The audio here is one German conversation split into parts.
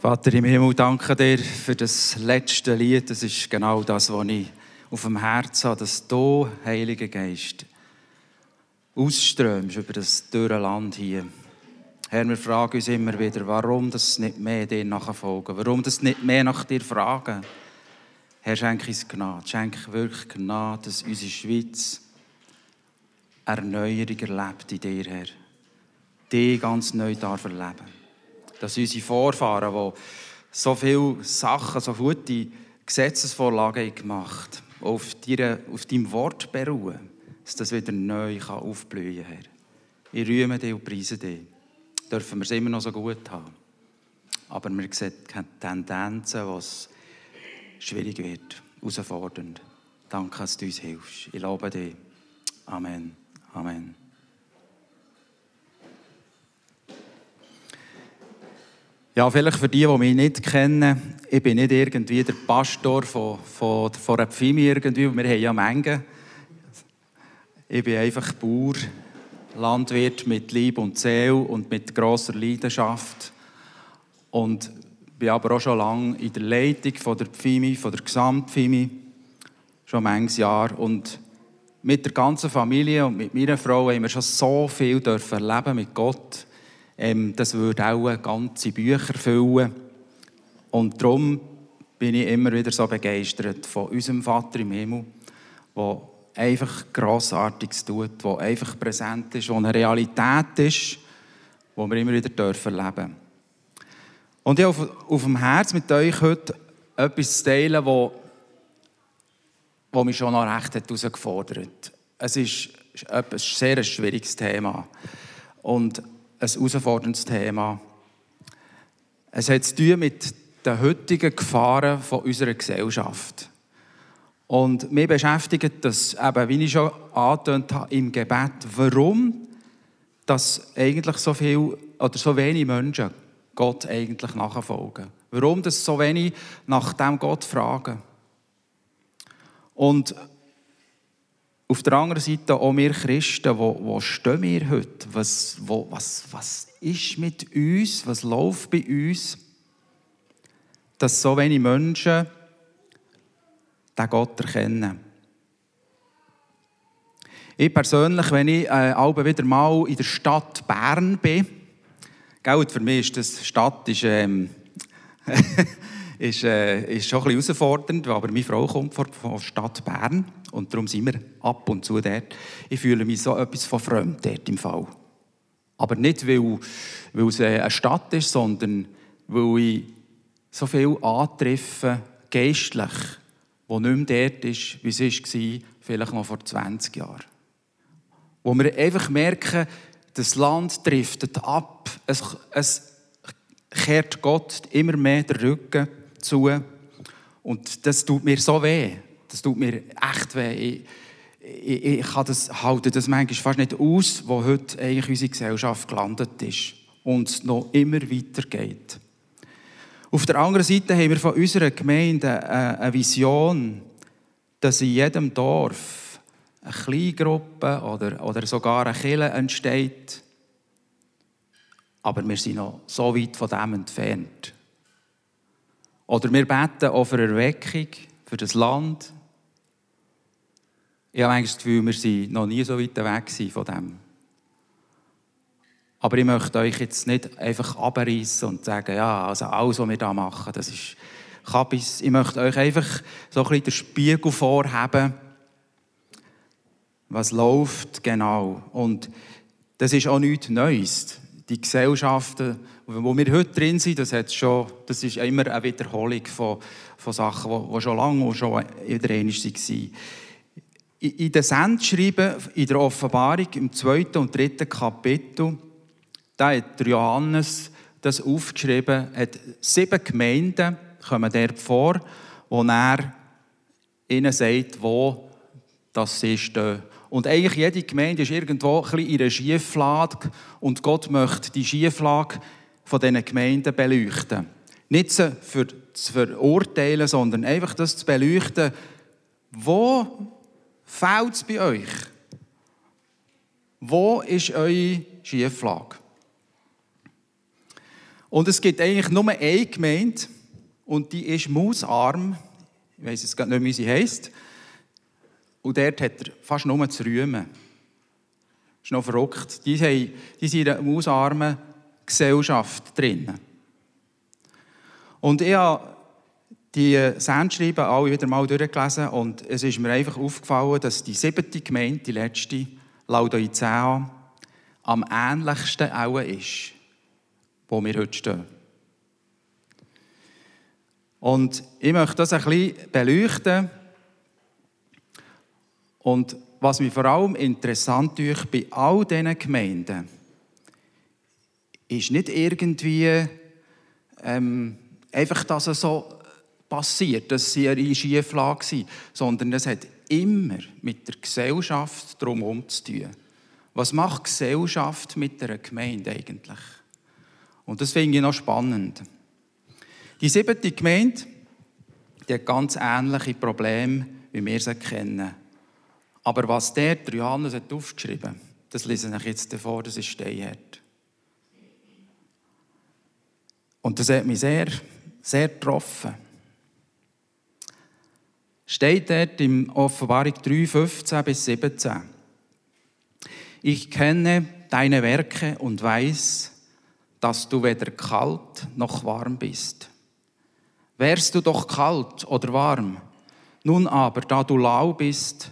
Vater im Himmel, danke dir für das letzte Lied. Das ist genau das, was ich auf dem Herzen habe, dass du, Heiliger Geist, ausströmst über das dürre Land hier. Herr, wir fragen uns immer wieder, warum das nicht mehr dir nachfolgen, warum das nicht mehr nach dir fragen. Herr, schenke uns Gnade, schenke wirklich Gnade, dass unsere Schweiz Erneuerung erlebt in dir, Herr. Die ganz neu darf erleben. Dass unsere Vorfahren, die so viele Sachen, so gute Gesetzesvorlagen gemacht haben, auf deinem Wort beruhen, dass das wieder neu aufblühen kann, Herr. Ich rühme dich und preise dich. Dürfen wir es immer noch so gut haben. Aber wir sehen Tendenzen, was schwierig wird, herausfordernd. Danke, dass du uns hilfst. Ich lobe dich. Amen. Amen. Ja, vielleicht für die, die mich nicht kennen, ich bin nicht irgendwie der Pastor von einer Pfimi irgendwie, wir haben ja Menge. Ich bin einfach Bauer, Landwirt mit Leib und Seele und mit grosser Leidenschaft. Und bin aber auch schon lange in der Leitung von der Pfimi, von der Gesamtpfimi, schon manches Jahr. Und mit der ganzen Familie und mit meiner Frau haben wir schon so viel dürfen erleben mit Gott. Das würde auch ganze Bücher füllen. Und darum bin ich immer wieder so begeistert von unserem Vater im Himmel, der einfach Grossartiges tut, der einfach präsent ist, der eine Realität ist, die wir immer wieder dürfen erleben. Und ich habe auf dem Herz mit euch heute etwas zu teilen, das mich schon noch recht herausgefordert hat. Es ist ein sehr schwieriges Thema. Und ein herausforderndes Thema. Es hat zu tun mit den heutigen Gefahren von unserer Gesellschaft. Und mich beschäftigt das, eben, wie ich schon angetönt habe, im Gebet, warum dass eigentlich so viele oder so wenige Menschen Gott eigentlich nachfolgen. Warum dass so wenige nach dem Gott fragen. Und auf der anderen Seite auch wir Christen, wo stehen wir heute? Was ist mit uns? Was läuft bei uns? Dass so wenige Menschen den Gott erkennen. Ich persönlich, wenn ich alle wieder mal in der Stadt Bern bin, gell, für mich ist das Stadt ist schon ein bisschen herausfordernd, aber meine Frau kommt von der Stadt Bern. Und darum sind wir ab und zu dort. Ich fühle mich so etwas von fremd dort im Fall. Aber nicht, weil es eine Stadt ist, sondern weil ich so viel antreffe, geistlich, wo nicht mehr dort ist, wie es war, vielleicht noch vor 20 Jahren. Wo wir einfach merken, das Land driftet ab. Es kehrt Gott immer mehr den Rücken zu. Und das tut mir so weh. Das tut mir echt weh. Ich halte das manchmal fast nicht aus, wo heute eigentlich unsere Gesellschaft gelandet ist und noch immer weitergeht. Auf der anderen Seite haben wir von unserer Gemeinde eine Vision, dass in jedem Dorf eine Kleingruppe oder sogar eine Kirche entsteht. Aber wir sind noch so weit von dem entfernt. Oder wir beten auch für Erweckung, für das Land. Ich habe eigentlich das Gefühl, wir sind noch nie so weit weg von dem. Aber ich möchte euch jetzt nicht einfach abreißen und sagen, ja, also alles, was wir da machen, das ist Kabis. Ich möchte euch einfach so ein bisschen den Spiegel vorheben, was läuft genau. Und das ist auch nichts Neues. Die Gesellschaften, wo wir heute drin sind, das ist immer eine Wiederholung von Sachen, die schon lange und schon wieder einmal waren. In den Sendschreiben, in der Offenbarung, im 2. und 3. Kapitel, da hat Johannes das aufgeschrieben, hat 7 Gemeinden, kommen dort vor, wo er ihnen sagt, wo das sie stehen. Und eigentlich jede Gemeinde ist irgendwo ein bisschen in einer Schieflage und Gott möchte die Schieflage von diesen Gemeinden beleuchten. Nicht so für zu verurteilen, sondern einfach das zu beleuchten, wo fehlt es bei euch? Wo ist eure Schieflage? Und es gibt eigentlich nur eine Gemeinde, und die ist mausarm. Ich weiss jetzt nicht, wie sie heisst. Und dort hat er fast nur zu rühmen. Das ist noch verrückt. Die sind in einer mausarmen Gesellschaft drin. Und ich habe die Sendschreiben alle wieder mal durchgelesen und es ist mir einfach aufgefallen, dass die 7. Gemeinde, die letzte, Laodicea, am ähnlichsten auch ist, wo wir heute stehen. Und ich möchte das ein bisschen beleuchten. Und was mich vor allem interessant dünkt bei all diesen Gemeinden, ist nicht irgendwie einfach, dass es so passiert, dass sie in Schieflage sind, sondern es hat immer mit der Gesellschaft drumherum zu tun. Was macht Gesellschaft mit einer Gemeinde eigentlich? Und das finde ich noch spannend. Die 7. Gemeinde, die hat ganz ähnliche Probleme, wie wir sie kennen. Aber was der Johannes hat aufgeschrieben hat, das lese ich jetzt vor, das ist steinhart. Und das hat mich sehr, sehr getroffen. Steht dort in Offenbarung 3, 15 bis 17. Ich kenne deine Werke und weiß, dass du weder kalt noch warm bist. Wärst du doch kalt oder warm, nun aber, da du lau bist,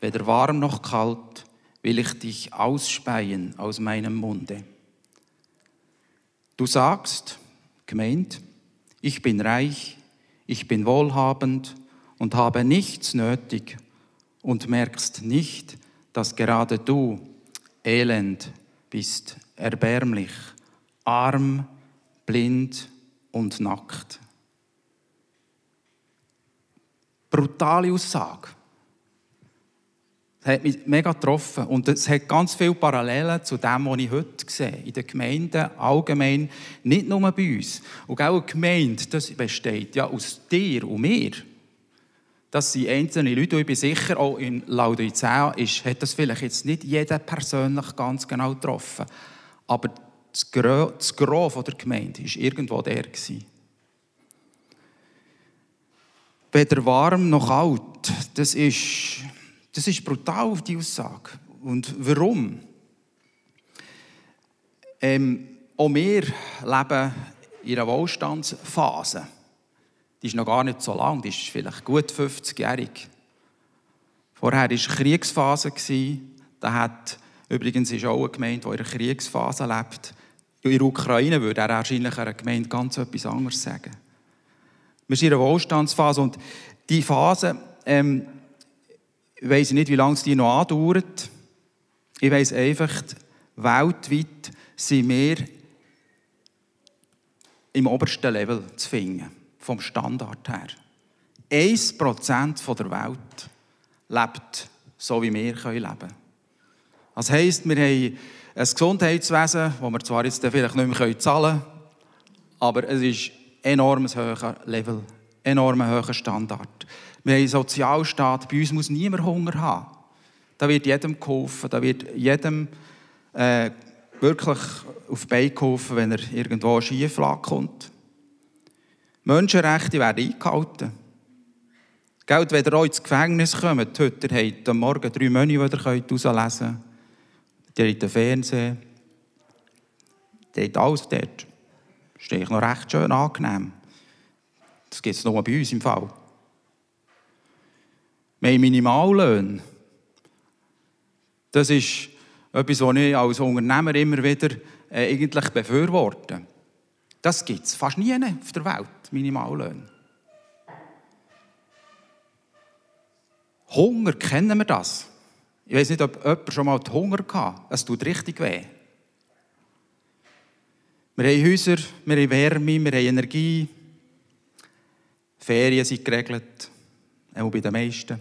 weder warm noch kalt, will ich dich ausspeien aus meinem Munde. Du sagst, gemeint, ich bin reich, ich bin wohlhabend und habe nichts nötig und merkst nicht, dass gerade du elend bist, erbärmlich, arm, blind und nackt. Brutale Aussage. Das hat mich mega getroffen und es hat ganz viele Parallelen zu dem, was ich heute sehe, in den Gemeinden allgemein, nicht nur bei uns. Und auch eine Gemeinde, das besteht ja aus dir und mir. Das sind einzelne Leute, und ich bin sicher, auch in Laodicea hat das vielleicht jetzt nicht jeder persönlich ganz genau getroffen. Aber das Gros der Gemeinde war irgendwo der. Weder warm noch alt, das ist brutal, die Aussage. Und warum? Auch wir leben in einer Wohlstandsphase. Die ist noch gar nicht so lang, die ist vielleicht gut 50-jährig. Vorher war Kriegsphase. Da hat übrigens ist auch eine Gemeinde, die in einer Kriegsphase lebt. In der Ukraine würde er wahrscheinlich einer Gemeinde ganz etwas anderes sagen. Wir sind in einer Wohlstandsphase und diese Phase, ich weiss nicht, wie lange es die noch andauert. Ich weiss einfach, weltweit sind wir im obersten Level zu finden. Vom Standard her. 1% der Welt lebt so, wie wir leben können. Das heisst, wir haben ein Gesundheitswesen, das wir zwar jetzt vielleicht nicht mehr zahlen können, aber es ist ein enormes hoher Level, ein enorm hoher Standard. Wir haben einen Sozialstaat, bei uns muss niemand Hunger haben. Da wird jedem geholfen, da wird jedem wirklich auf die Beine geholfen, wenn er irgendwo eine Schieflage kommt. Menschenrechte werden eingehalten. Geld, wenn ihr auch ins Gefängnis kommt, heute habt ihr am Morgen 3 Menü, die ihr rauslesen könnt. Ihr habt den Fernseher. Ihr habt alles dort. Das ist eigentlich noch recht schön angenehm. Das gibt es nur bei uns im Fall. Wir haben Minimallöhne. Das ist etwas, was ich als Unternehmer immer wieder eigentlich befürworte. Das gibt es fast nie auf der Welt, Minimallöhne. Hunger, kennen wir das? Ich weiss nicht, ob jemand schon mal Hunger hatte. Es tut richtig weh. Wir haben Häuser, wir haben Wärme, wir haben Energie. Ferien sind geregelt, auch bei den meisten.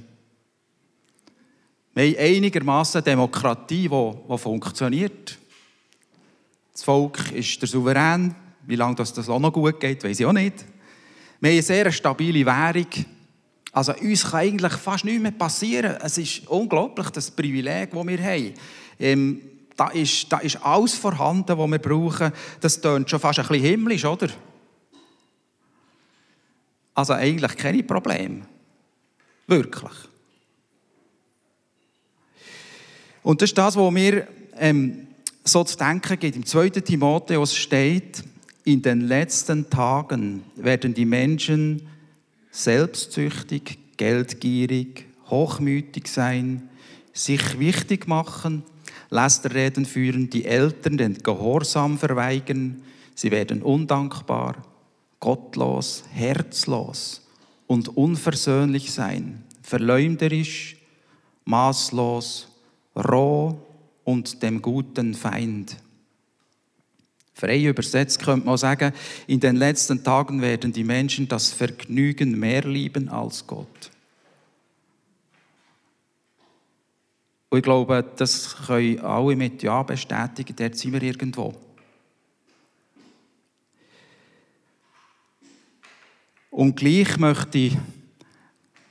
Wir haben einigermaßen Demokratie, die funktioniert. Das Volk ist der Souverän. Wie lange das auch noch gut geht, weiss ich auch nicht. Wir haben eine sehr stabile Währung. Also uns kann eigentlich fast nichts mehr passieren. Es ist unglaublich, das Privileg, das wir haben. Da ist alles vorhanden, was wir brauchen. Das tönt schon fast ein bisschen himmlisch, oder? Also eigentlich keine Probleme. Wirklich. Und das ist das, was mir so zu denken geht. Im 2. Timotheus steht, in den letzten Tagen werden die Menschen selbstsüchtig, geldgierig, hochmütig sein, sich wichtig machen, Lästerreden führen, die Eltern den Gehorsam verweigern. Sie werden undankbar, gottlos, herzlos und unversöhnlich sein, verleumderisch, maßlos, roh und dem guten Feind. Frei übersetzt könnte man sagen, in den letzten Tagen werden die Menschen das Vergnügen mehr lieben als Gott. Und ich glaube, das können alle mit Ja bestätigen, dort sind wir irgendwo. Und gleich möchte ich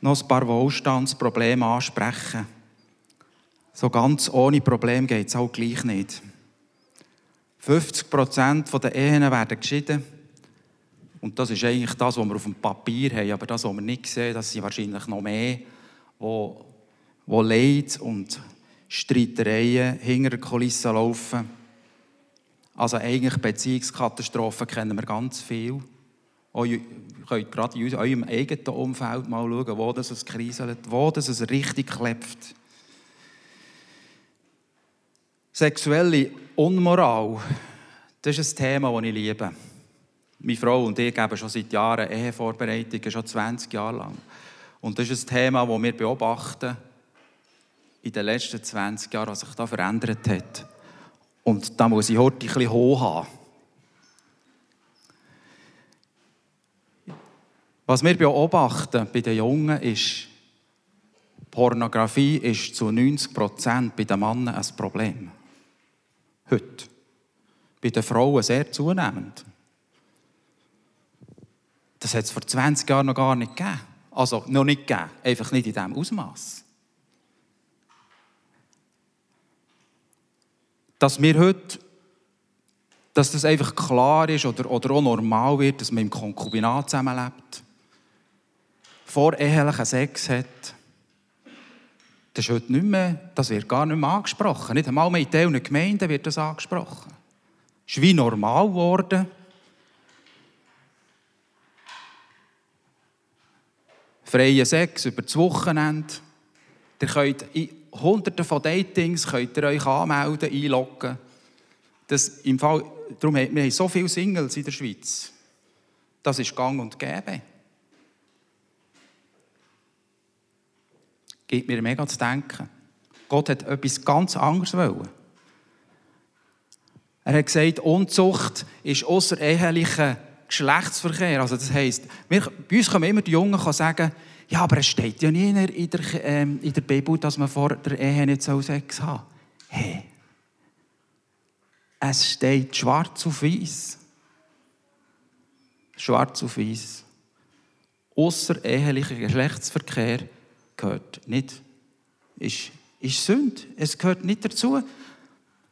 noch ein paar Wohlstandsprobleme ansprechen. So ganz ohne Problem geht es auch gleich nicht. 50% der Ehen werden geschieden. Und das ist eigentlich das, was wir auf dem Papier haben. Aber das, was wir nicht sehen, das sind wahrscheinlich noch mehr, wo Leid und Streitereien hinter der Kulisse laufen. Also eigentlich Beziehungskatastrophen kennen wir ganz viel. Ihr könnt gerade in eurem eigenen Umfeld mal schauen, wo das es kriselt, wo das es richtig klebt. Sexuelle Unmoral, das ist ein Thema, das ich liebe. Meine Frau und ich geben schon seit Jahren Ehevorbereitungen, schon 20 Jahre lang. Und das ist ein Thema, das wir beobachten in den letzten 20 Jahren, was sich da verändert hat. Und da muss ich heute ein bisschen hoch haben. Was wir beobachten bei den Jungen ist, Pornografie ist zu 90% bei den Männern ein Problem. Heute. Bei den Frauen sehr zunehmend. Das hat es vor 20 Jahren noch gar nicht gegeben. Also noch nicht gegeben, einfach nicht in diesem Ausmaß. Dass wir heute, dass das einfach klar ist oder auch normal wird, dass man im Konkubinat zusammenlebt, vorehelichen Sex hat, das ist heute nicht mehr, das wird gar nicht mehr angesprochen. Nicht einmal mehr in Teilen Gemeinden wird das angesprochen. Das ist wie normal geworden. Freie Sex über das Wochenende. Ihr könnt in Hunderten von Datings könnt ihr euch anmelden, einloggen. Das im Fall, darum haben wir so viele Singles in der Schweiz. Das ist gang und gäbe. Gibt mir mega zu denken. Gott hat etwas ganz anderes wollen. Er hat gesagt, Unzucht ist aussereheliche Geschlechtsverkehr, also das heisst, bei uns können immer die Jungen sagen, ja, aber es steht ja nie in der Bibel, dass man vor der Ehe nicht Sex haben soll. Hey, es steht schwarz auf weiß. Schwarz auf weiß. Ausserehelicher Geschlechtsverkehr gehört nicht. Ist Sünde, es gehört nicht dazu.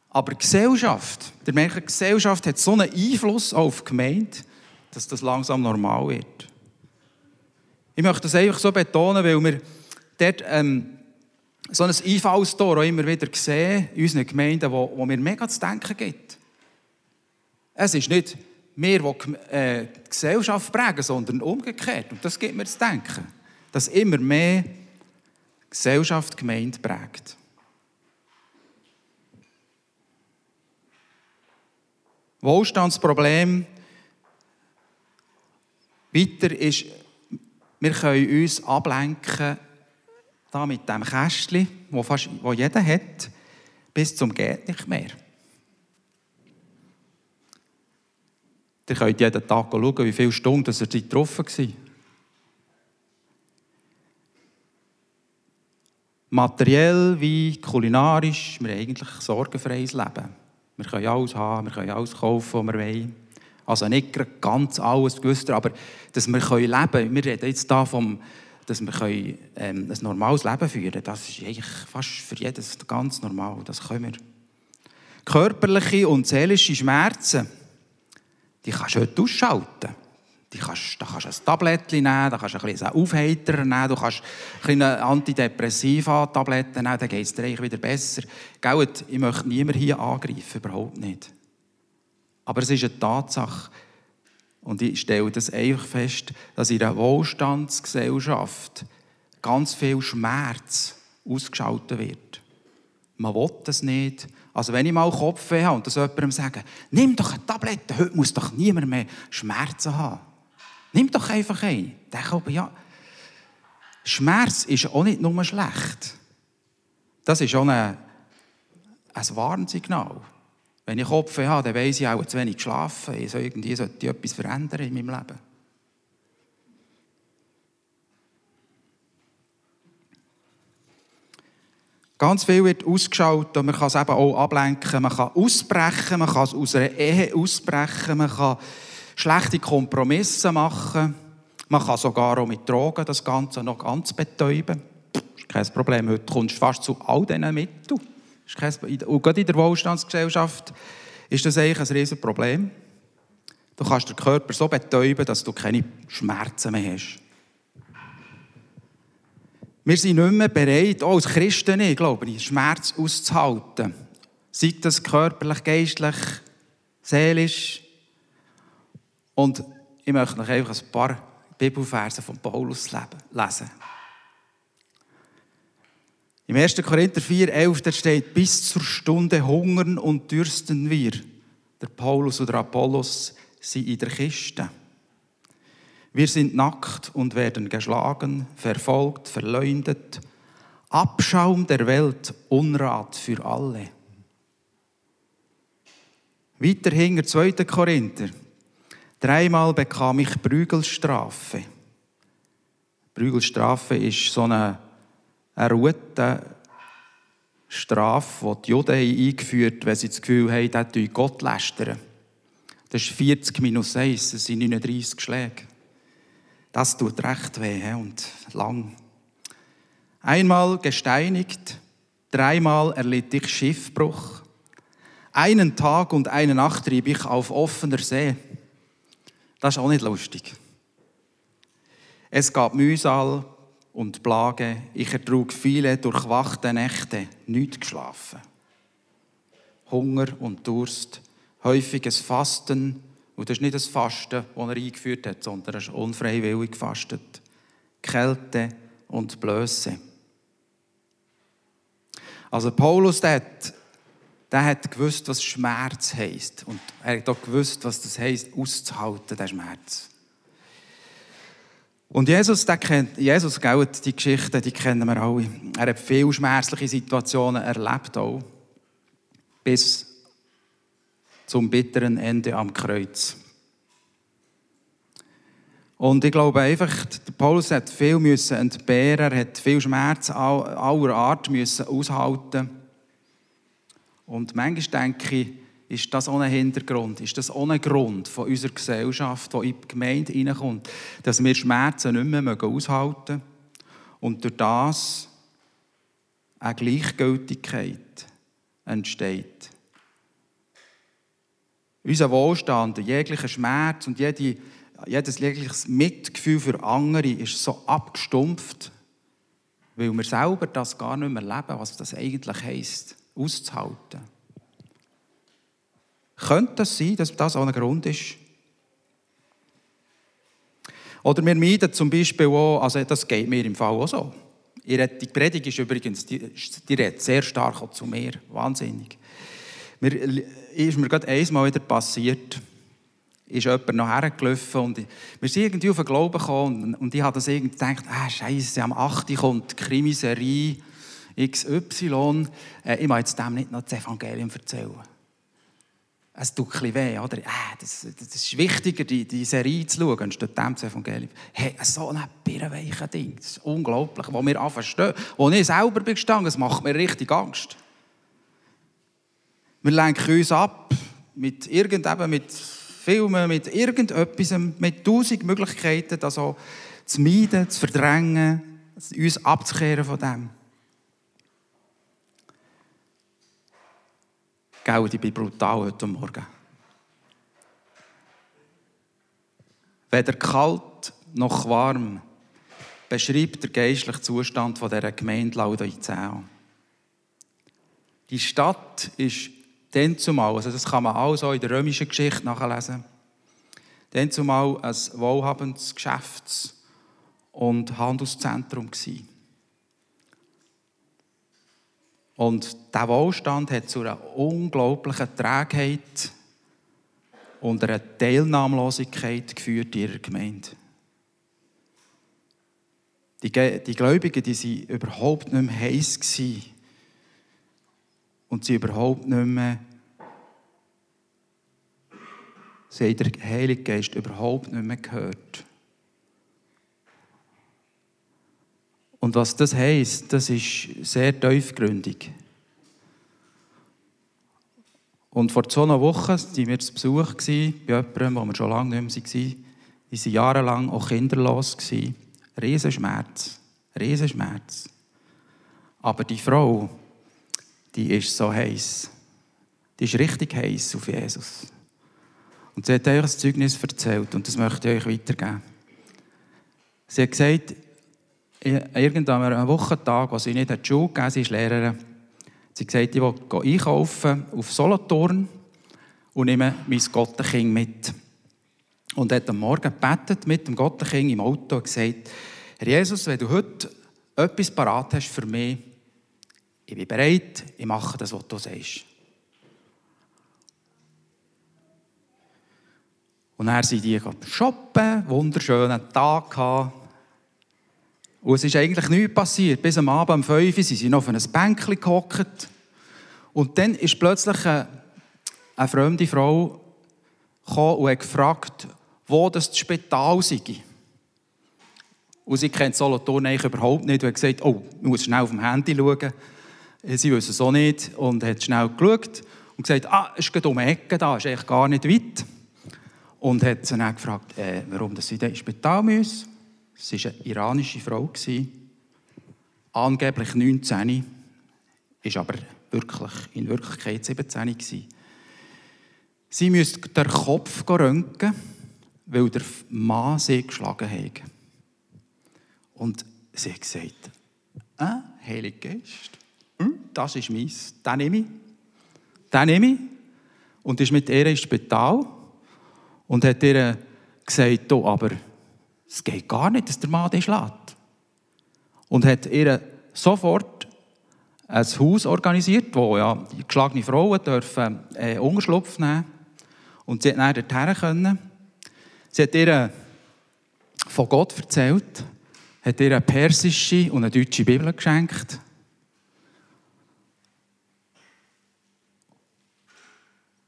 Aber die Gesellschaft, der Mensch, Gesellschaft hat so einen Einfluss auf die Gemeinde, dass das langsam normal wird. Ich möchte das einfach so betonen, weil wir dort so ein Einfallstor auch immer wieder sehen in unseren Gemeinden, wo mir mega zu denken gibt. Es ist nicht wir, die Gesellschaft prägen, sondern umgekehrt. Und das gibt mir zu denken, dass immer mehr Gesellschaft Gemeinde prägt. Wohlstandsproblem weiter ist, wir können uns ablenken da mit diesem Kästchen, wo jeder hat, bis zum geht nicht mehr. Ihr könnt jeden Tag schauen, wie viele Stunden ihr Zeit drauf war. Materiell wie kulinarisch, wir haben eigentlich ein sorgenfreies Leben. Wir können alles haben, wir können alles kaufen, was wir wollen. Also nicht ganz alles gewusst, aber dass wir leben können. Wir reden jetzt davon, dass wir ein normales Leben führen können. Das ist eigentlich fast für jedes ganz normal. Das können wir. körperliche und seelische Schmerzen, die kannst du heute ausschalten. Da kannst du ein Tablettchen nehmen, da kannst du ein bisschen Aufheiterer nehmen, du kannst eine Antidepressiva-Tablette nehmen, dann geht es dir eigentlich wieder besser. Gell, ich möchte niemanden hier angreifen, überhaupt nicht. Aber es ist eine Tatsache. Und ich stelle das einfach fest, dass in einer Wohlstandsgesellschaft ganz viel Schmerz ausgeschaltet wird. Man will das nicht. Also wenn ich mal Kopfweh habe und das jemandem sage, nimm doch eine Tablette, heute muss doch niemand mehr Schmerzen haben. Nimm doch einfach eine. Ich denke aber, ja, Schmerz ist auch nicht nur schlecht. Das ist auch ein Warnsignal. Wenn ich Kopfweh habe, dann weiss ich auch, zu wenig geschlafen. Ich sollte irgendwie etwas verändern in meinem Leben. Ganz viel wird ausgeschaut und man kann es eben auch ablenken. Man kann ausbrechen, man kann es aus einer Ehe ausbrechen, man kann schlechte Kompromisse machen. Man kann sogar auch mit Drogen das Ganze noch ganz betäuben. Das ist kein Problem, heute kommst du fast zu all diesen Mitteln. Und gerade in der Wohlstandsgesellschaft ist das eigentlich ein riesen Problem. Du kannst den Körper so betäuben, dass du keine Schmerzen mehr hast. Wir sind nicht mehr bereit, auch als Christen nicht, glaube ich, Schmerz auszuhalten. Sei das körperlich, geistlich, seelisch. Und ich möchte noch einfach ein paar Bibelverse von Paulus lesen. Im 1. Korinther 4,11 steht, bis zur Stunde hungern und dürsten wir. Der Paulus und der Apollos sind in der Kiste. Wir sind nackt und werden geschlagen, verfolgt, verleumdet. Abschaum der Welt, Unrat für alle. Weiter hinter 2. Korinther. 3-mal bekam ich Prügelstrafe. Prügelstrafe ist so eine rote Strafe, die die Juden eingeführt haben, wenn sie das Gefühl haben, dass sie Gott lästern. Das ist 40-1, das sind 39 Schläge. Das tut recht weh und lang. Einmal gesteinigt, 3-mal erlitt ich Schiffbruch. 1 Tag und 1 Nacht trieb ich auf offener See. Das ist auch nicht lustig. Es gab Mühsal und Plage. Ich ertrug viele durchwachte Nächte, nicht geschlafen. Hunger und Durst, häufiges Fasten. Und das ist nicht das Fasten, das er eingeführt hat, sondern er ist unfreiwillig gefastet. Kälte und Blöße. Also Paulus der hat gewusst, was Schmerz heisst. Und er hat auch gewusst, was das heisst, auszuhalten, den Schmerz. Und Jesus gell, die Geschichten, die kennen wir alle. Er hat viele schmerzliche Situationen erlebt auch. Bis zum bitteren Ende am Kreuz. Und ich glaube einfach, Paulus hat viel müssen entbehren, er hat viel Schmerz aller Art müssen aushalten. Und manchmal denke ich, ist das ohne Hintergrund, ist das ohne Grund von unserer Gesellschaft, die in die Gemeinde hineinkommt, dass wir Schmerzen nicht mehr aushalten mögen und durch das eine Gleichgültigkeit entsteht. Unser Wohlstand, jeglicher Schmerz und jedes jegliches Mitgefühl für andere ist so abgestumpft, weil wir selber das gar nicht mehr leben, was das eigentlich heisst, auszuhalten. Könnte das sein, dass das auch ein Grund ist? Oder wir meiden zum Beispiel auch, also das geht mir im Fall auch so. Die Predigt ist übrigens, die redet sehr stark auch zu mir, wahnsinnig. Ist mir gerade einmal wieder passiert, ist jemand noch hergelaufen und wir sind irgendwie auf den Glauben gekommen und ich habe das irgendwie gedacht, Scheiße, am 8. kommt die Krimiserie XY, ich muss jetzt dem nicht noch das Evangelium erzählen. Es tut ein bisschen weh, oder? Das ist wichtiger, die Serie zu schauen, anstatt dem das Evangelium. Hey, so ein birrenweiches Ding, das ist unglaublich, wo wir anfangen stehen, wo ich selber bin gestanden, das macht mir richtig Angst. Wir lenken uns ab mit Filmen, mit irgendetwas, mit 1000 Möglichkeiten, das auch zu meiden, zu verdrängen, uns abzukehren von dem. Gell, ich bin brutal heute Morgen. Weder kalt noch warm beschreibt der geistliche Zustand dieser Gemeinde Laodicea. Die Stadt ist dann zumal, also das kann man alles auch in der römischen Geschichte nachlesen, dann zumal ein wohlhabendes Geschäfts- und Handelszentrum gewesen. Und dieser Wohlstand hat zu einer unglaublichen Trägheit und einer Teilnahmlosigkeit geführt in ihrer Gemeinde. Die Gläubigen, die waren überhaupt nicht mehr heiss gewesen. Und sie überhaupt nicht mehr, sie haben den Heiligen Geist überhaupt nicht mehr gehört. Und was das heisst, das ist sehr tiefgründig. Und vor 2 Wochen waren wir zu Besuch bei jemandem, wo wir schon lange nicht mehr waren. Die waren jahrelang auch kinderlos. Riesenschmerz. Riesenschmerz. Aber die Frau, die ist so heiß. Die ist richtig heiß auf Jesus. Und sie hat euch ein Zeugnis erzählt und das möchte ich euch weitergeben. Sie hat gesagt, irgendwann an einem Wochentag, als sie nicht in die Schule gegeben hat, sie ist Lehrerin, sie hat gesagt, ich will einkaufen auf Solothurn und nehme mein Gottenkind mit. Und hat am Morgen gebetet mit dem Gottenkind im Auto und gesagt, Herr Jesus, wenn du heute etwas parat hast für mich, ich bin bereit, ich mache das, was du sagst. Und dann sind die shoppen, wunderschönen Tag gehabt. Und es ist eigentlich nichts passiert. Bis am Abend um 5 Uhr sind sie noch auf einem Bänkchen gehockt. Und dann ist plötzlich eine fremde Frau gekommen und hat gefragt, wo das Spital sei. Und sie kennt Solothurn eigentlich überhaupt nicht. Und hat gesagt, oh, ich muss schnell auf dem Handy schauen. Sie wissen es auch nicht. Und hat schnell geschaut und gesagt, ah, es ist gerade um die Ecke, da ist eigentlich gar nicht weit. Und hat sie dann gefragt, warum sie da ins Spital müssen. Es war eine iranische Frau, angeblich 19, ist aber in Wirklichkeit 17. Sie müsste den Kopf röntgen, weil der Mann sie geschlagen hat. Und sie hat gesagt, Heiliger Geist, das ist meins, den nehme ich. Und ist mit ihr ins Spital und hat ihr gesagt, oh, aber es geht gar nicht, dass der Mann den schlägt. Und hat ihr sofort ein Haus organisiert, wo ja die geschlagenen Frauen dürfen Unterschlupf nehmen. Und sie konnte dann dorthin können. Sie hat ihr von Gott erzählt, hat ihr eine persische und eine deutsche Bibel geschenkt.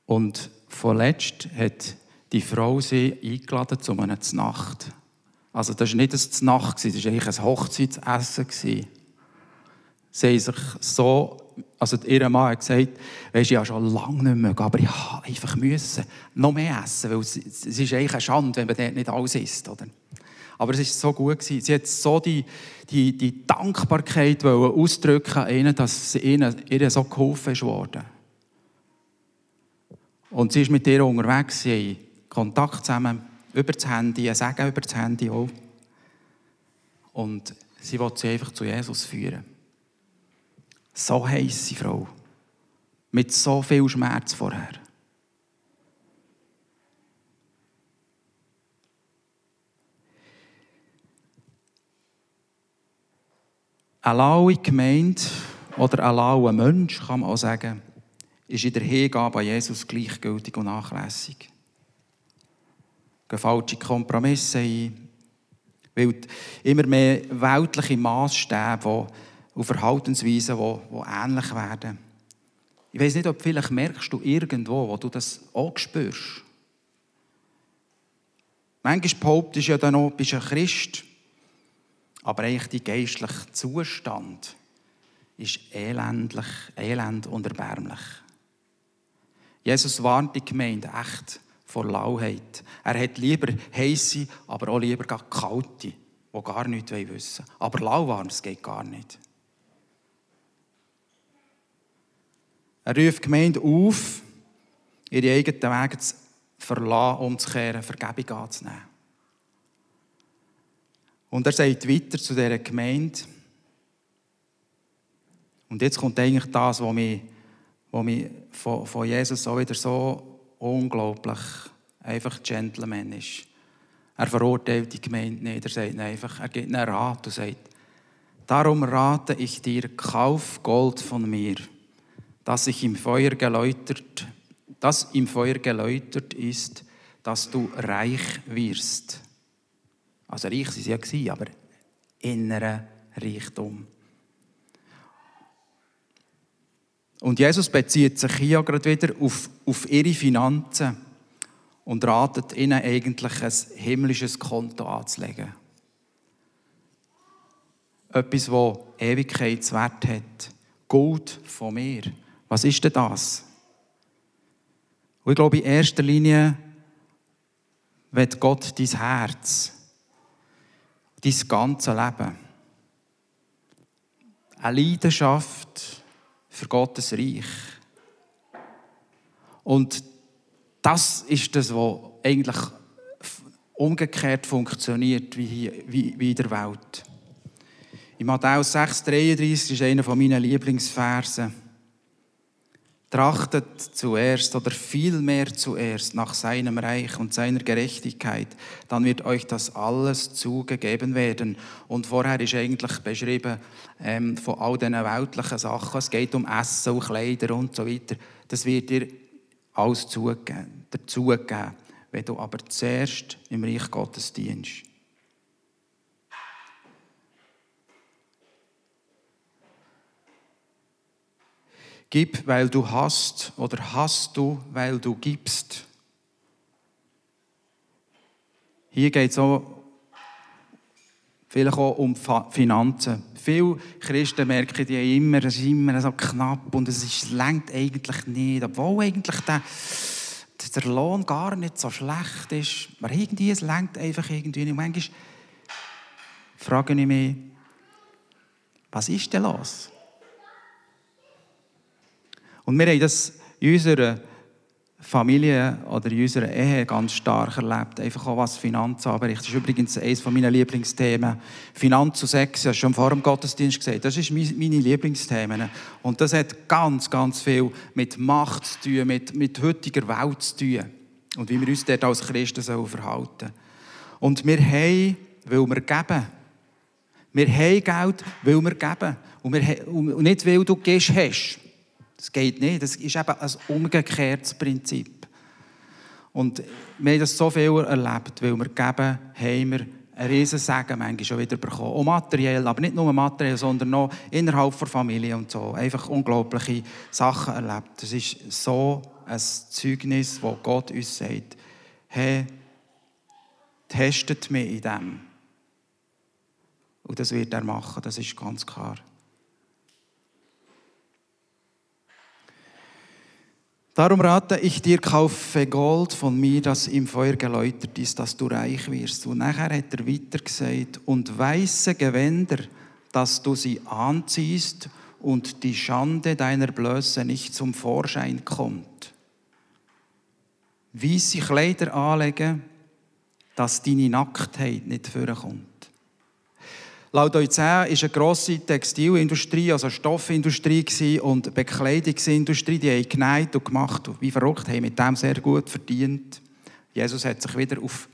Und vorletzt hat die Frau sie eingeladen zu einer Znacht. Also das war nicht eine Znacht, das war eigentlich ein Hochzeitsessen. Sie haben sich so, also ihr Mann hat gesagt, weisst du, ich habe schon lange nicht mehr, aber ich musste einfach noch mehr essen, weil es ist eigentlich eine Schande, wenn man dort nicht alles isst. Oder? Aber es war so gut. Sie hat so die Dankbarkeit ausdrücken wollen, dass ihr so geholfen wurde. Und sie ist mit ihr unterwegs, sie haben Kontakt zusammen, über das Handy, ein Segen über das Handy auch. Und sie wollte sie einfach zu Jesus führen. So heisse Frau. Mit so viel Schmerz vorher. Eine laue Gemeinde oder ein lauer Mensch, kann man auch sagen, ist in der Hingabe an Jesus gleichgültig und nachlässig. Gehen falsche Kompromisse ein, weil immer mehr weltliche Maßstäbe und Verhaltensweisen, die ähnlich werden. Ich weiss nicht, ob vielleicht merkst du irgendwo, wo du das auch spürst. Manchmal behauptest du ja dann auch, du bist ein Christ, aber eigentlich dein geistlicher Zustand ist elend und erbärmlich. Jesus warnt die Gemeinde echt vor Lauheit. Er hat lieber heisse, aber auch lieber kalte, die gar nichts wissen wollen. Aber lauwarm, das geht gar nicht. Er ruft die Gemeinde auf, ihre eigenen Wege zu verlassen, umzukehren, Vergebung anzunehmen. Und er sagt weiter zu dieser Gemeinde. Und jetzt kommt eigentlich das, was mich von Jesus auch wieder so unglaublich einfach Gentleman ist. Er verurteilt die Gemeinde nicht, er sagt einfach, er gibt einen Rat und sagt, darum rate ich dir, kauf Gold von mir, das im Feuer geläutert ist, dass du reich wirst. Also reich sind sie ja, aber innere Reichtum. Und Jesus bezieht sich hier gerade wieder auf ihre Finanzen und ratet ihnen eigentlich, ein himmlisches Konto anzulegen. Etwas, das Ewigkeitswert hat. Gold von mir. Was ist denn das? Und ich glaube, in erster Linie will Gott dein Herz, dein ganzes Leben. Eine Leidenschaft für Gottes Reich. Und das ist das, was eigentlich umgekehrt funktioniert, wie in der Welt. In Matthäus 6,33 ist einer meiner Lieblingsverse. Trachtet zuerst oder vielmehr zuerst nach seinem Reich und seiner Gerechtigkeit, dann wird euch das alles zugegeben werden. Und vorher ist eigentlich beschrieben von all diesen weltlichen Sachen, es geht um Essen und Kleider und so weiter. Das wird dir alles dazugegeben, wenn du aber zuerst im Reich Gottes dienst. Gib, weil du hast, oder hast du, weil du gibst. Hier geht es auch vielleicht auch um Finanzen. Viele Christen merken die immer, es ist immer so knapp und es reicht eigentlich nicht. Obwohl eigentlich der Lohn gar nicht so schlecht ist. Aber irgendwie, es reicht einfach irgendwie nicht. Und manchmal frage ich mich, was ist denn los? Und wir haben das in unserer Familie oder in unserer Ehe ganz stark erlebt. Einfach auch was Finanzen anbelangt. Das ist übrigens eines meiner Lieblingsthemen. Finanz und Sex, das hast du schon vor dem Gottesdienst gesagt. Das sind meine Lieblingsthemen. Und das hat ganz, ganz viel mit Macht zu tun, mit heutiger Welt zu tun. Und wie wir uns dort als Christen verhalten sollen. Und wir haben, weil wir geben. Wir haben Geld, weil wir geben. Und nicht, weil du Geld hast. Das geht nicht. Das ist eben ein umgekehrtes Prinzip. Und wir haben das so viel erlebt, weil wir geben, haben wir einen riesen Segen manchmal schon wieder bekommen. Auch materiell, aber nicht nur materiell, sondern auch innerhalb der Familie und so. Einfach unglaubliche Sachen erlebt. Das ist so ein Zeugnis, wo Gott uns sagt, hey, testet mich in dem. Und das wird er machen, das ist ganz klar. Darum rate ich dir, kaufe Gold von mir, das im Feuer geläutert ist, dass du reich wirst. Und nachher hat er weiter gesagt, und weiße Gewänder, dass du sie anziehst und die Schande deiner Blöße nicht zum Vorschein kommt. Weiße Kleider anlegen, dass deine Nacktheit nicht vorkommt. Laut Euzä war eine grosse Textilindustrie, also Stoffindustrie und Bekleidungsindustrie. Die haben genäht und gemacht und wie verrückt, haben mit dem sehr gut verdient. Jesus hat sich wieder auf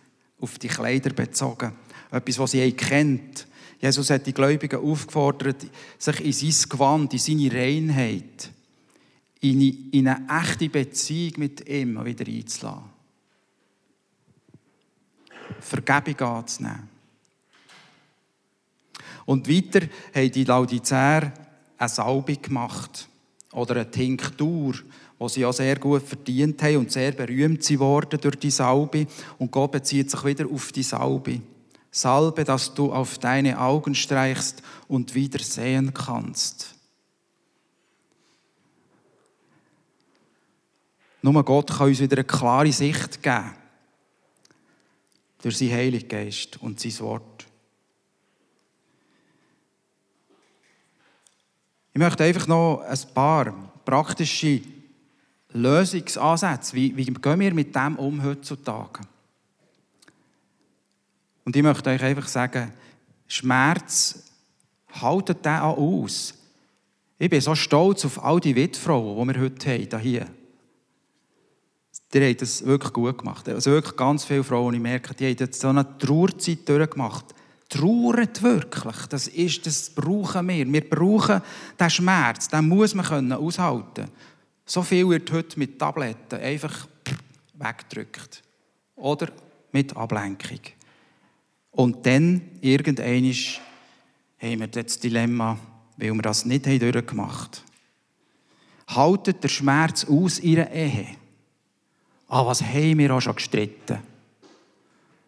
die Kleider bezogen. Etwas, was sie kennt. Jesus hat die Gläubigen aufgefordert, sich in sein Gewand, in seine Reinheit, in eine echte Beziehung mit ihm wieder einzulassen. Vergebung anzunehmen. Und weiter haben die Laodizäer eine Salbe gemacht oder eine Tinktur, die sie ja sehr gut verdient haben und sehr berühmt wurden durch die Salbe. Und Gott bezieht sich wieder auf die Salbe. Salbe, dass du auf deine Augen streichst und wieder sehen kannst. Nur Gott kann uns wieder eine klare Sicht geben. Durch seinen Heiligen Geist und sein Wort. Ich möchte einfach noch ein paar praktische Lösungsansätze. Wie gehen wir mit dem um heutzutage? Und ich möchte euch einfach sagen, Schmerz, haltet den auch aus. Ich bin so stolz auf all die Witfrauen, die wir heute haben, hier. Die haben das wirklich gut gemacht. Also wirklich ganz viele Frauen, die ich merke, die haben jetzt so eine Trauerzeit durchgemacht. Trauert wirklich. Das brauchen wir. Wir brauchen den Schmerz. Den muss man aushalten können. So viel wird heute mit Tabletten einfach weggedrückt. Oder mit Ablenkung. Und dann, irgendwann, haben wir das Dilemma, weil wir das nicht durchgemacht haben. Haltet den Schmerz aus ihrer Ehe. Ah, was haben wir auch schon gestritten?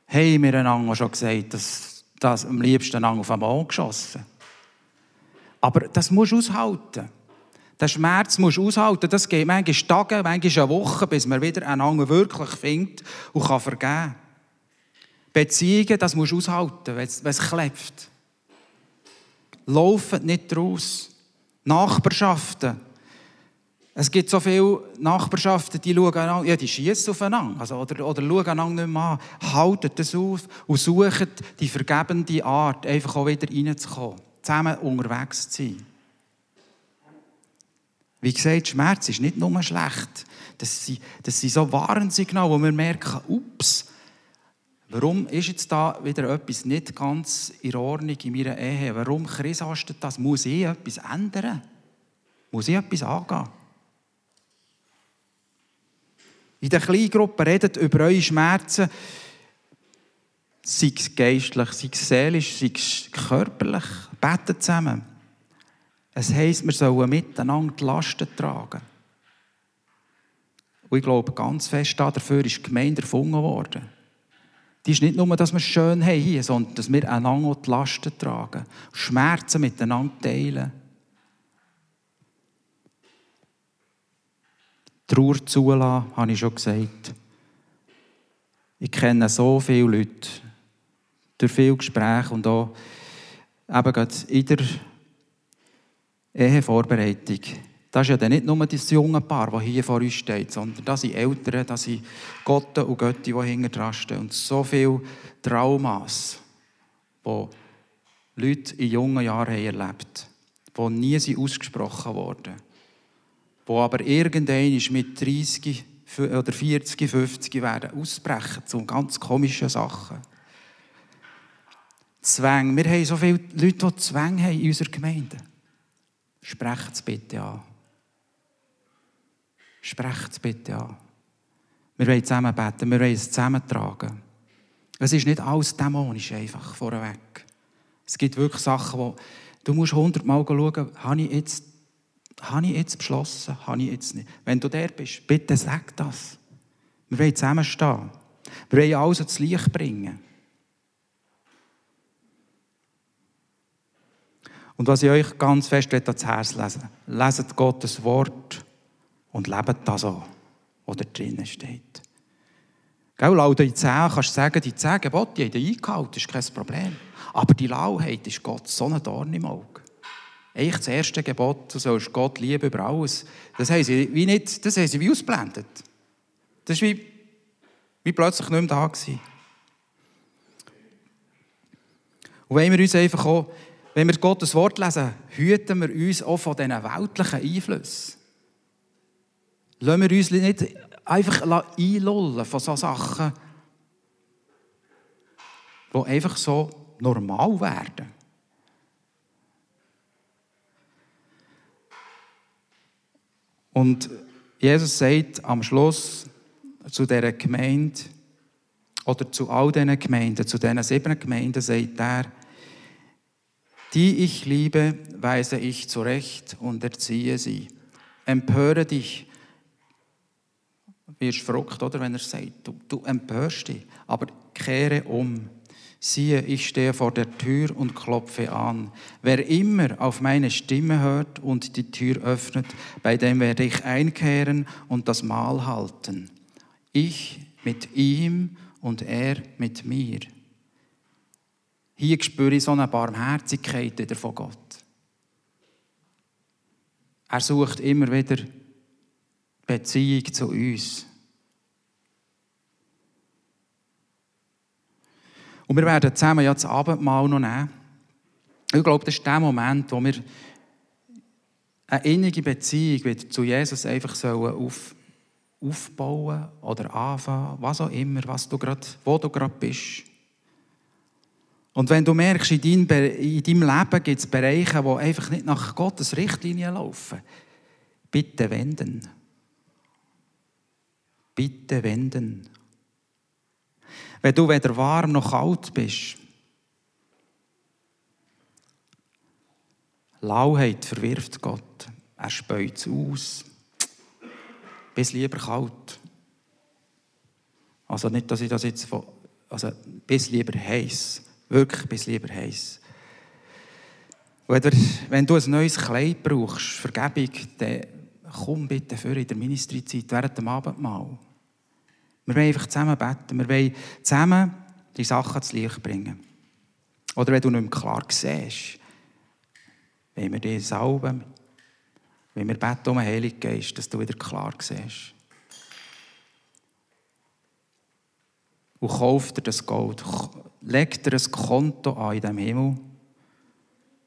Haben wir einander schon gesagt, dass am liebsten einander auf den Mond geschossen? Aber das musst du aushalten. Den Schmerz musst du aushalten. Das geht manchmal Tage, manchmal eine Woche, bis man wieder einander wirklich findet und kann vergeben. Beziehungen, das musst du aushalten, wenn es klebt. Laufen nicht raus. Nachbarschaften. Es gibt so viele Nachbarschaften, die schauen einander, ja, die schiessen aufeinander, also, oder schauen einander nicht mehr an. Haltet das auf und suchen die vergebende Art, einfach auch wieder reinzukommen, zusammen unterwegs zu sein. Wie gesagt, Schmerz ist nicht nur schlecht. Das sind so Warnsignale, wo wir merken, ups, warum ist jetzt da wieder etwas nicht ganz in Ordnung in meiner Ehe? Warum krisastet das? Muss ich etwas ändern? Muss ich etwas angehen? In der Kleingruppe redet über eure Schmerzen, sei es geistlich, sei es seelisch, sei es körperlich. Betet zusammen. Es heisst, wir sollen miteinander die Lasten tragen. Und ich glaube, ganz fest dafür ist die Gemeinde erfunden worden. Die ist nicht nur, dass wir es schön haben hier, sondern dass wir einander die Lasten tragen. Schmerzen miteinander teilen. Trauer zulassen, habe ich schon gesagt. Ich kenne so viele Leute, durch viele Gespräche und auch eben gerade in der Ehevorbereitung. Das ist ja dann nicht nur das junge Paar, das hier vor uns steht, sondern das sind Eltern, das sind Gotten und Götti, die hinterher stehen. Und so viele Traumas, die Leute in jungen Jahren erlebt haben, die nie ausgesprochen wurden. Wo aber irgendwann mit 30 oder 40, 50 werden ausbrechen zu ganz komischen Sachen. Zwänge. Wir haben so viele Leute, die Zwänge haben in unserer Gemeinde. Sprecht es bitte an. Sprecht es bitte an. Wir wollen zusammen beten, wir wollen es zusammentragen. Es ist nicht alles dämonisch einfach vorweg. Es gibt wirklich Sachen, wo du musst 100-mal schauen, habe ich jetzt beschlossen, habe ich jetzt nicht. Wenn du der bist, bitte sag das. Wir wollen zusammenstehen. Wir wollen alles ans Licht bringen. Und was ich euch ganz fest ans Herz lesen will, leset Gottes Wort und lebt das auch, was da drinnen steht. Gell, auch die 10 kannst du sagen, die 10 Gebote haben eingehalten, das ist kein Problem. Aber die Lauheit ist Gott so ein Dorn im Auge. Eigentlich das erste Gebot, du sollst Gott lieben über alles. Das haben sie wie ausblendet. Das ist wie plötzlich nicht mehr da gewesen. Und wenn wir uns einfach auch, wenn wir Gottes Wort lesen, hüten wir uns auch von diesen weltlichen Einflüssen. Lassen wir uns nicht einfach einlullen von solchen Sachen, die einfach so normal werden. Und Jesus sagt am Schluss zu dieser Gemeinde, oder zu all diesen Gemeinden, zu diesen 7 Gemeinden, sagt er, die ich liebe, weise ich zurecht und erziehe sie. Empöre dich. Du wirst verrückt, oder, wenn er sagt, du empörst dich, aber kehre um. Siehe, ich stehe vor der Tür und klopfe an. Wer immer auf meine Stimme hört und die Tür öffnet, bei dem werde ich einkehren und das Mahl halten. Ich mit ihm und er mit mir. Hier spüre ich so eine Barmherzigkeit wieder von Gott. Er sucht immer wieder Beziehung zu uns. Und wir werden zusammen ja das Abendmahl noch nehmen. Ich glaube, das ist der Moment, wo wir eine innige Beziehung wieder zu Jesus einfach aufbauen oder anfangen, was auch immer, wo du gerade bist. Und wenn du merkst, in deinem Leben gibt es Bereiche, die einfach nicht nach Gottes Richtlinie laufen, bitte wenden. Bitte wenden. Wenn du weder warm noch kalt bist, Lauheit verwirft Gott. Er späut es aus. Bist lieber kalt. Also nicht, dass ich das jetzt bist lieber heiß. Wirklich, bist lieber heiß. Wenn du ein neues Kleid brauchst, Vergebung, dann komm bitte vor in der Ministry-Zeit während dem Abendmahl. Wir wollen einfach zusammen beten. Wir wollen zusammen die Sachen ins Licht bringen. Oder wenn du nicht mehr klar siehst, wenn wir dich salben, wenn wir beten um den Heiligen Geist, dass du wieder klar siehst. Und kauf dir das Gold. Leg dir ein Konto an in diesem Himmel.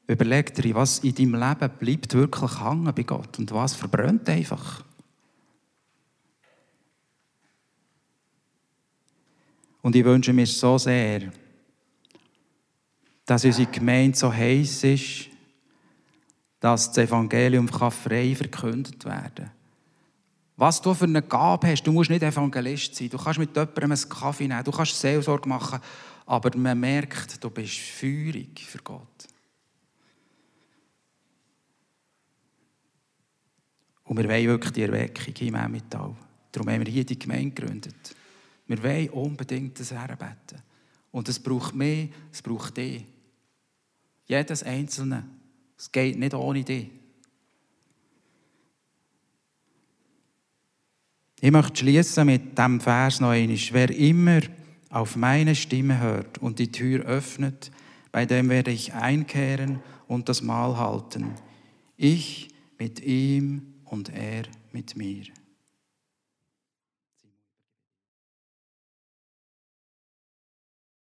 Überleg dir, was in deinem Leben bleibt wirklich hängen bei Gott und was verbrennt einfach. Und ich wünsche mir so sehr, dass unsere Gemeinde so heiß ist, dass das Evangelium frei verkündet werden kann. Was du für eine Gabe hast, du musst nicht Evangelist sein. Du kannst mit jemandem einen Kaffee nehmen, du kannst Seelsorge machen, aber man merkt, du bist feurig für Gott. Und wir wollen wirklich die Erweckung im Emmental. Darum haben wir hier die Gemeinde gegründet. Wir wollen unbedingt das herbeten. Und es braucht mehr, es braucht dich. Jedes Einzelne. Es geht nicht ohne dich. Ich möchte schließen mit diesem Vers noch einmal. Wer immer auf meine Stimme hört und die Tür öffnet, bei dem werde ich einkehren und das Mahl halten. Ich mit ihm und er mit mir.